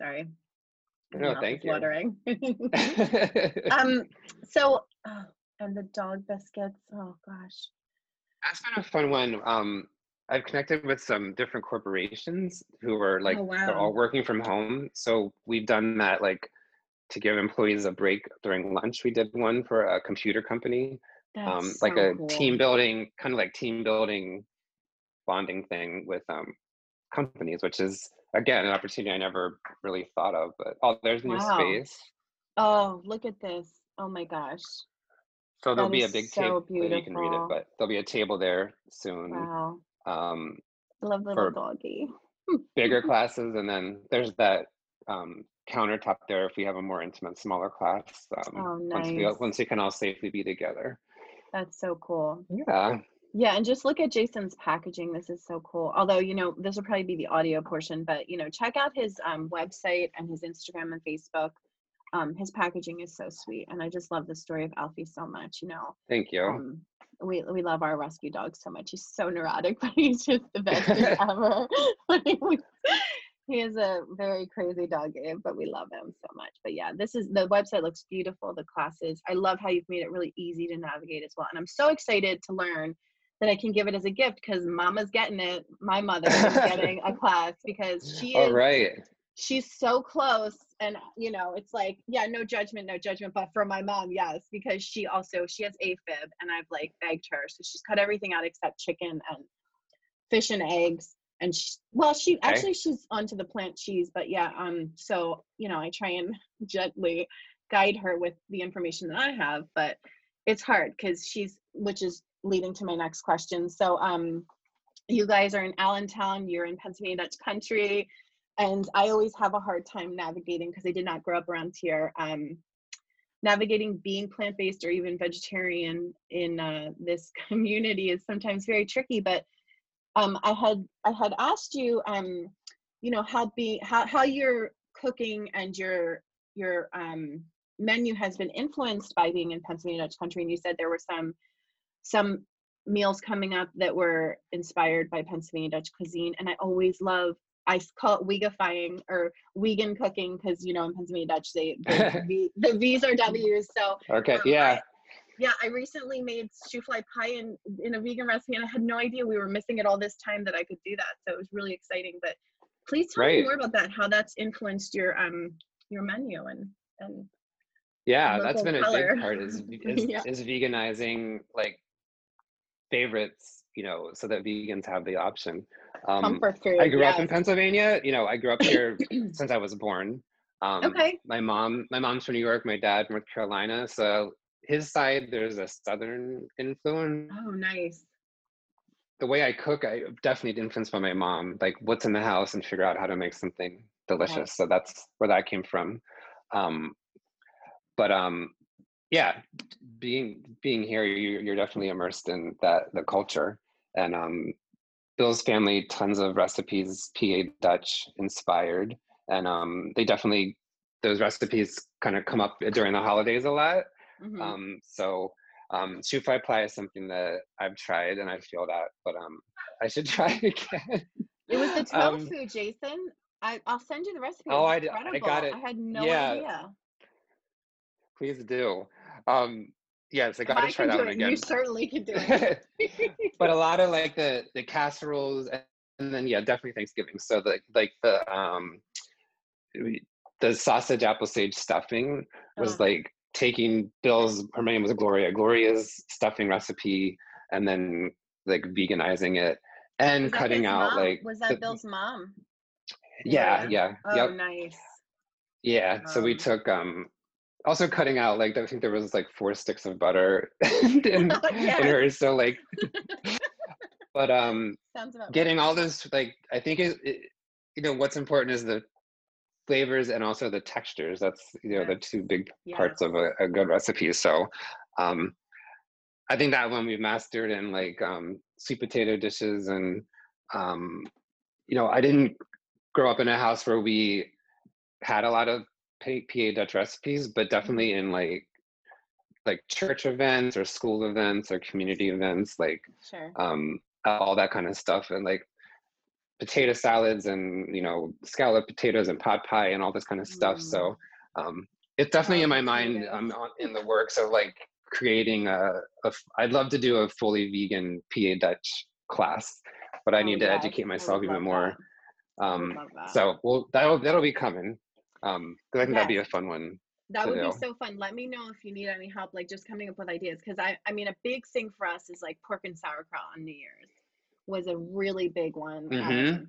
sorry. No, thank you. Fluttering. And the dog biscuits. Oh, gosh. That's been a fun one. I've connected with some different corporations who are like, they're all working from home. So we've done that, like, to give employees a break during lunch. We did one for a computer company, like so a cool. team building, kind of like team building bonding thing with companies, which is, again, an opportunity I never really thought of. But oh, there's new space. Oh, look at this. Oh my gosh. So there'll be a big table. You can read it, but there'll be a table there soon. Wow. Love little doggy. Bigger classes, and then there's that countertop there if we have a more intimate, smaller class. Oh, nice. Once we can all safely be together. That's so cool. Yeah. Yeah, and just look at Jason's packaging. This is so cool. Although, you know, this will probably be the audio portion, but, you know, check out his website and his Instagram and Facebook. His packaging is so sweet, and I just love the story of Alfie so much, you know. Thank you. We love our rescue dog so much. He's so neurotic, but he's just the best ever. He is a very crazy dog, but we love him so much. But yeah, the website looks beautiful, the classes. I love how you've made it really easy to navigate as well, and I'm so excited to learn that I can give it as a gift because Mama's getting it. My mother is getting a class because she is. All right. She's so close, and you know, it's like, yeah, no judgment, but for my mom, yes, because she has AFib, and I've like begged her, so she's cut everything out except chicken and fish and eggs, and she's onto the plant cheese, but yeah, so you know, I try and gently guide her with the information that I have, but it's hard because which is leading to my next question. So you guys are in Allentown, you're in Pennsylvania Dutch country. And I always have a hard time navigating, because I did not grow up around here, navigating being plant-based or even vegetarian in this community is sometimes very tricky. But I had asked you, you know, how your cooking and your menu has been influenced by being in Pennsylvania Dutch country, and you said there were some meals coming up that were inspired by Pennsylvania Dutch cuisine, and I always love. I call it wegifying or vegan cooking because, you know, in Pennsylvania Dutch, the V's are W's. So okay, yeah. I recently made shoofly pie in a vegan recipe, and I had no idea we were missing it all this time that I could do that. So it was really exciting. But please tell me more about that, how that's influenced your menu and yeah, that's been a big part is veganizing like favorites, you know, so that vegans have the option. I grew up in Pennsylvania. You know, I grew up here since I was born. Okay. My mom's from New York. My dad, North Carolina. So his side, there's a Southern influence. Oh, nice. The way I cook, I definitely get influenced by my mom. Like, what's in the house, and figure out how to make something delicious. Yes. So that's where that came from. Yeah, being here, you're definitely immersed in the culture. And Bill's family, tons of recipes, PA Dutch inspired. And they definitely, those recipes kind of come up during the holidays a lot. Mm-hmm. So shoofly pie is something that I've tried and I failed at, but I should try it again. It was the tofu, Jason. I'll send you the recipe. Oh, I got it. I had no idea. Please do. Yes, I got to try that one again. You certainly can do it. But a lot of like the casseroles, and then yeah, definitely Thanksgiving. So the sausage apple sage stuffing was like taking Bill's. Her name was Gloria's stuffing recipe, and then like veganizing it and cutting out like. Was that Bill's mom? Yeah. Oh, yep. Nice. Yeah. So we took also cutting out, like, I think there was, like, 4 sticks of butter in her, so, like, but getting all this, like, I think, you know, what's important is the flavors and also the textures. That's, you know, the two big parts of a good recipe, so I think that one we've mastered in, like, sweet potato dishes, and, you know, I didn't grow up in a house where we had a lot of PA Dutch recipes, but definitely in like church events or school events or community events, like all that kind of stuff, and like potato salads and, you know, scalloped potatoes and pot pie and all this kind of stuff. So it's definitely in my mind. I'm in the works of like creating I'd love to do a fully vegan PA Dutch class, but I need to educate myself even more. So that'll be coming. I think that'd be a fun one. That would be so fun. Let me know if you need any help, like just coming up with ideas. Cause I mean, a big thing for us is like pork and sauerkraut on New Year's was a really big one. Mm-hmm.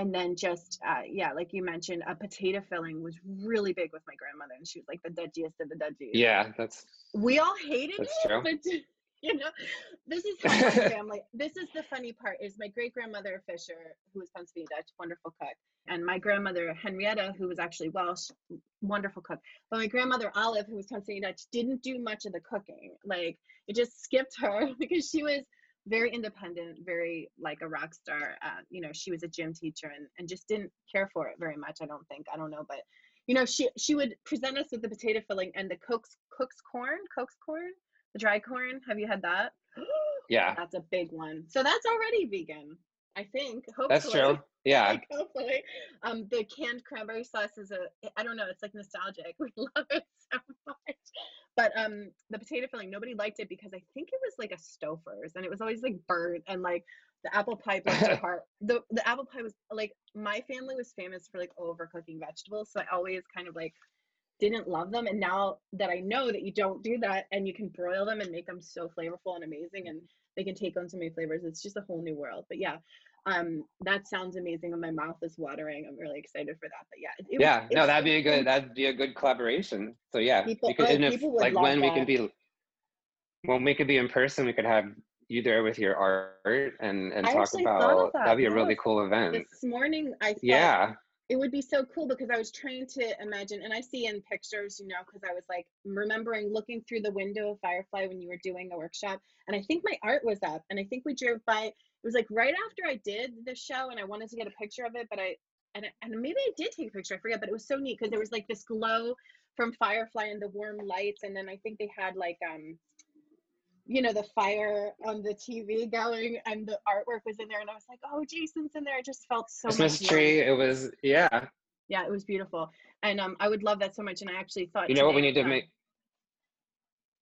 And then just, yeah, like you mentioned, a potato filling was really big with my grandmother. And she was like the dudgiest of the dudgies. Yeah, that's... We all hated it, true. But, you know, this is how my family... This is the funny part, is my great-grandmother, Fisher, who was Pennsylvania Dutch, wonderful cook. And my grandmother, Henrietta, who was actually Welsh, wonderful cook. But my grandmother, Olive, who was Pennsylvania Dutch, didn't do much of the cooking. Like, it just skipped her because she was... very independent, very like a rock star. You know, she was a gym teacher and just didn't care for it very much, I don't think. I don't know. But, you know, she would present us with the potato filling and the Coke's corn, the dry corn. Have you had that? Yeah. That's a big one. So that's already vegan, I think. Hopefully. That's true. Yeah. Like, hopefully. The canned cranberry sauce is I don't know, it's like nostalgic. We love it so much. But the potato filling, nobody liked it because I think it was like a Stouffer's, and it was always like burnt, and like the apple pie broke apart. The apple pie was like, my family was famous for like overcooking vegetables. So I always kind of like didn't love them. And now that I know that you don't do that and you can broil them and make them so flavorful and amazing, and they can take on so many flavors, it's just a whole new world. But yeah, that sounds amazing, and my mouth is watering. I'm really excited for that. But yeah, that'd be a good collaboration. So yeah, when we could be in person, we could have you there with your art and talk about that'd be a really cool event. This morning I thought it would be so cool, because I was trying to imagine, and I see in pictures, you know, because I was like remembering looking through the window of Firefly when you were doing a workshop, and I think my art was up, and I think we drove by. It was like right after I did the show, and I wanted to get a picture of it, but and maybe I did take a picture, I forget, but it was so neat because there was like this glow from Firefly and the warm lights. And then I think they had like, you know, the fire on the TV going, and the artwork was in there, and I was like, oh, Jason's in there. I just felt so Christmas much tree. It was, yeah. Yeah, it was beautiful. And I would love that so much. And I actually thought, you know what we need to make?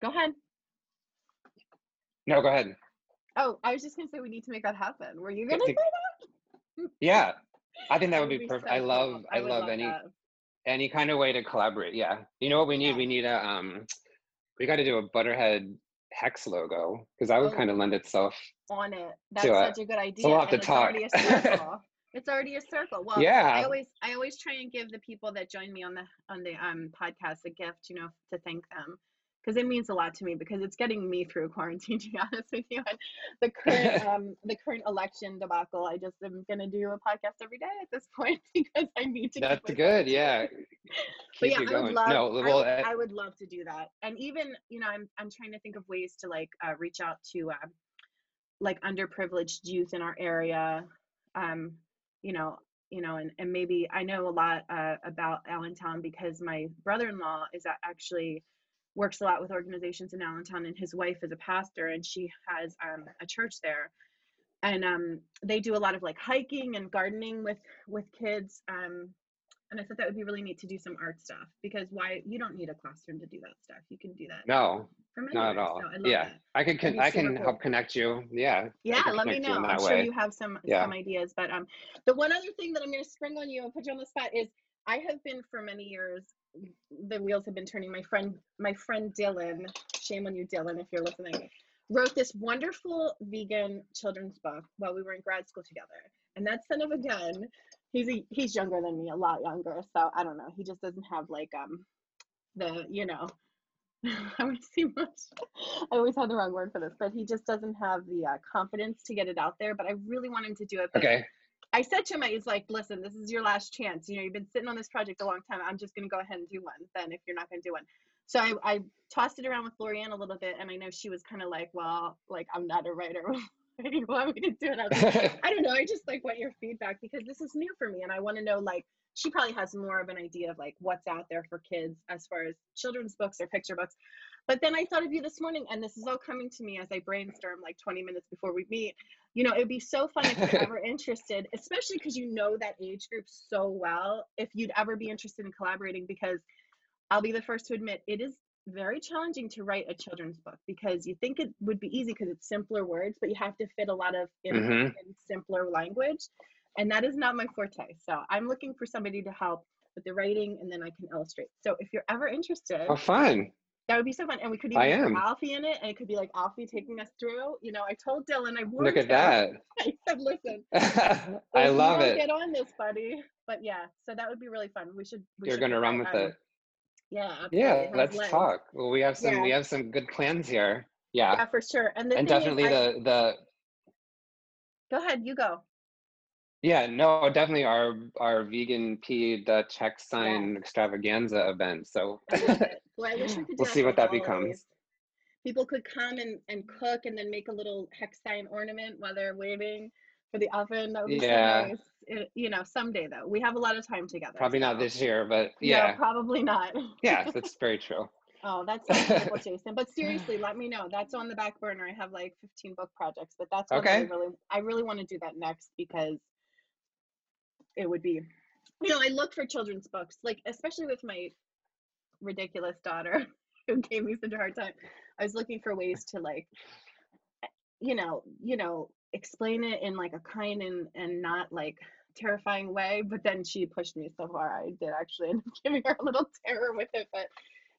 Go ahead. No, go ahead. Oh, I was just going to say, we need to make that happen. Were you going to say that? Yeah, I think that would be perfect. So I love any kind of way to collaborate. Yeah. You know what we need? Yeah. We need a, we got to do a Butterhead Hex logo, because that would kind of lend itself on it. That's such a good idea. So we'll have to talk. It's already a circle. Well, yeah. I always try and give the people that join me on the podcast a gift, you know, to thank them. Because it means a lot to me, because it's getting me through quarantine, to be honest with you. And the current the current election debacle, I just am gonna do a podcast every day at this point, because I need to. That's good, yeah. But yeah, I would love to do that. And even, you know, I'm trying to think of ways to like reach out to like underprivileged youth in our area, you know, and maybe I know a lot about Allentown, because my brother-in-law is actually works a lot with organizations in Allentown, and his wife is a pastor, and she has a church there, and they do a lot of like hiking and gardening with kids, and I thought that would be really neat to do some art stuff, because why, you don't need a classroom to do that stuff, you can do that from anywhere, not at all. So I love that. I can help connect you. Let me know. I'm sure you have some ideas. But the one other thing that I'm going to spring on you and put you on the spot is, I have been for many years, the wheels have been turning. My friend Dylan, shame on you, Dylan, if you're listening, wrote this wonderful vegan children's book while we were in grad school together. And that son of a gun, he's younger than me, a lot younger. So I don't know. He just doesn't have like I would see much. I always have the wrong word for this, but he just doesn't have the confidence to get it out there. But I really want him to do it. Okay. I said to him, he's like, listen, this is your last chance. You know, you've been sitting on this project a long time. I'm just going to go ahead and do one then, if you're not going to do one. So I tossed it around with Lorianne a little bit. And I know she was kind of like, well, like, I'm not a writer. What do you want me to do? And I was like, I don't know. I just like want your feedback, because this is new for me. And I want to know, like, she probably has more of an idea of like what's out there for kids as far as children's books or picture books. But then I thought of you this morning, and this is all coming to me as I brainstorm like 20 minutes before we meet. You know, it'd be so fun if you're ever interested, especially because you know that age group so well, if you'd ever be interested in collaborating, because I'll be the first to admit, it is very challenging to write a children's book, because you think it would be easy because it's simpler words, but you have to fit a lot of in simpler language. And that is not my forte. So I'm looking for somebody to help with the writing, and then I can illustrate. So if you're ever interested. Oh, fine. That would be so fun. And we could even put Alfie in it, and it could be like Alfie taking us through. You know, I told Dylan, I warned Look at him. That. I said, listen. I love it. Get on this, buddy. But yeah, so that would be really fun. We should. We You're going to run with it. Yeah. Absolutely. Yeah. Let's talk. Well, we have some. Yeah. We have some good plans here. Yeah. Yeah, for sure. And definitely is, the. Go ahead. You go. Yeah, no, definitely our vegan PETA check sign extravaganza event. So well, I wish we could we'll see what that becomes. People could come and cook and then make a little hex sign ornament while they're waiting for the oven. That would be so nice. It, you know, someday though. We have a lot of time together. Probably not this year, but yeah. No, probably not. Yeah, that's very true. Oh, that's so beautiful, Jason. But seriously, let me know. That's on the back burner. I have like 15 book projects, but that's what I really want to do that next, because it would be, you know, I look for children's books, like, especially with my ridiculous daughter who gave me such a hard time. I was looking for ways to, like, you know, explain it in like a kind and not like terrifying way. But then she pushed me so far, I did actually end up giving her a little terror with it. But,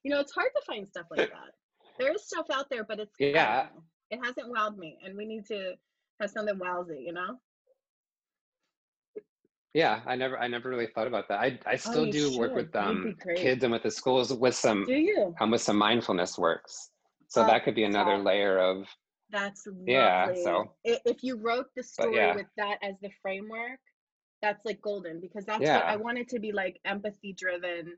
you know, it's hard to find stuff like that. There is stuff out there, but it's, it hasn't wowed me, and we need to have something wowsy, you know? Yeah, I never really thought about that. I still do work with kids and with the schools with some mindfulness works. So that could be another layer of lovely. Yeah. So if you wrote the story with that as the framework, that's like golden, because that's what I want it to be, like empathy driven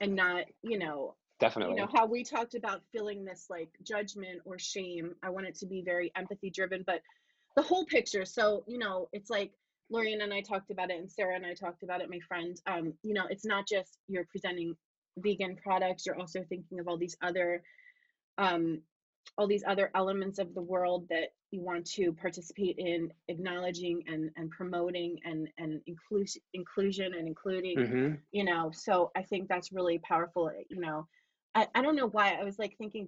and not, you know, definitely, you know, how we talked about feeling this like judgment or shame. I want it to be very empathy driven, but the whole picture. So, you know, it's like Lorianne and I talked about it, and Sarah and I talked about it, my friend. You know, it's not just you're presenting vegan products, you're also thinking of all these other elements of the world that you want to participate in acknowledging and promoting and inclusion and including, you know. So I think that's really powerful, you know. I don't know why I was like thinking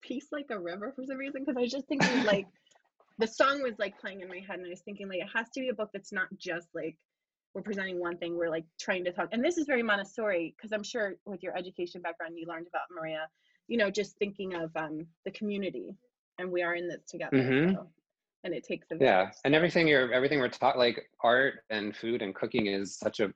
Peace Like a River for some reason, because I was just thinking like the song was like playing in my head, and I was thinking like it has to be a book that's not just like we're presenting one thing, we're like trying to talk. And this is very Montessori, because I'm sure with your education background you learned about, Maria, you know, just thinking of the community, and we are in this together. So, and it takes a and everything we're taught, like art and food and cooking, is such a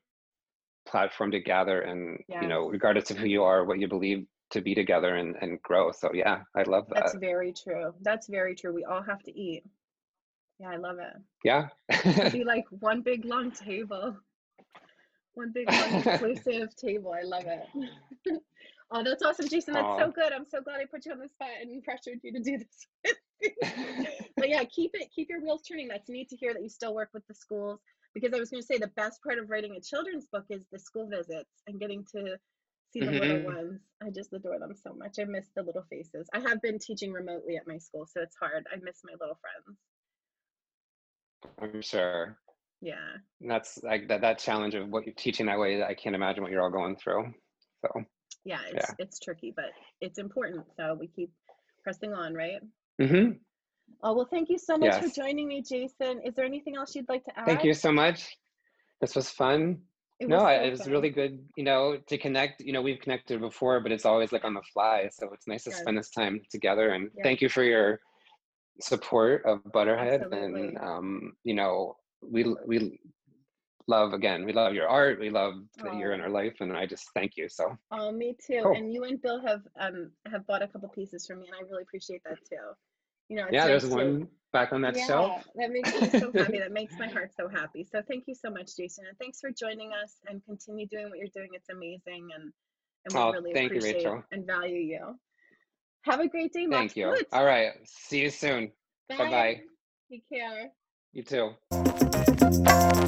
platform to gather and you know, regardless of who you are, what you believe, to be together and grow. So yeah, I love that. That's very true. That's very true. We all have to eat. Yeah, I love it. Yeah. It'd be like one big long table. One big long inclusive table. I love it. Oh, that's awesome, Jason. That's so good. I'm so glad I put you on the spot and pressured you to do this. But yeah, keep your wheels turning. That's neat to hear that you still work with the schools, because I was going to say the best part of writing a children's book is the school visits and getting to see the little ones. I just adore them so much. I miss the little faces. I have been teaching remotely at my school, so it's hard. I miss my little friends. I'm sure. Yeah. And that's like that challenge of what you're teaching that way. I can't imagine what you're all going through. So. Yeah, it's tricky, but it's important. So we keep pressing on, right? Oh, well, thank you so much for joining me, Jason. Is there anything else you'd like to add? Thank you so much. This was fun. It was really good, you know, to connect. You know, we've connected before, but it's always like on the fly. So it's nice to spend this time together. And thank you for your support of Butterhead. Absolutely. And, you know, we love your art. We love that you're in our life. And I just thank you. So. Oh, me too. Cool. And you and Bill have bought a couple pieces for me, and I really appreciate that too. You know, there's one back on that shelf. That makes me so happy. That makes my heart so happy. So thank you so much, Jason, and thanks for joining us. And continue doing what you're doing. It's amazing, and we really appreciate you, and value you. Have a great day. Thank you. All right. See you soon. Bye bye. Take care. You too.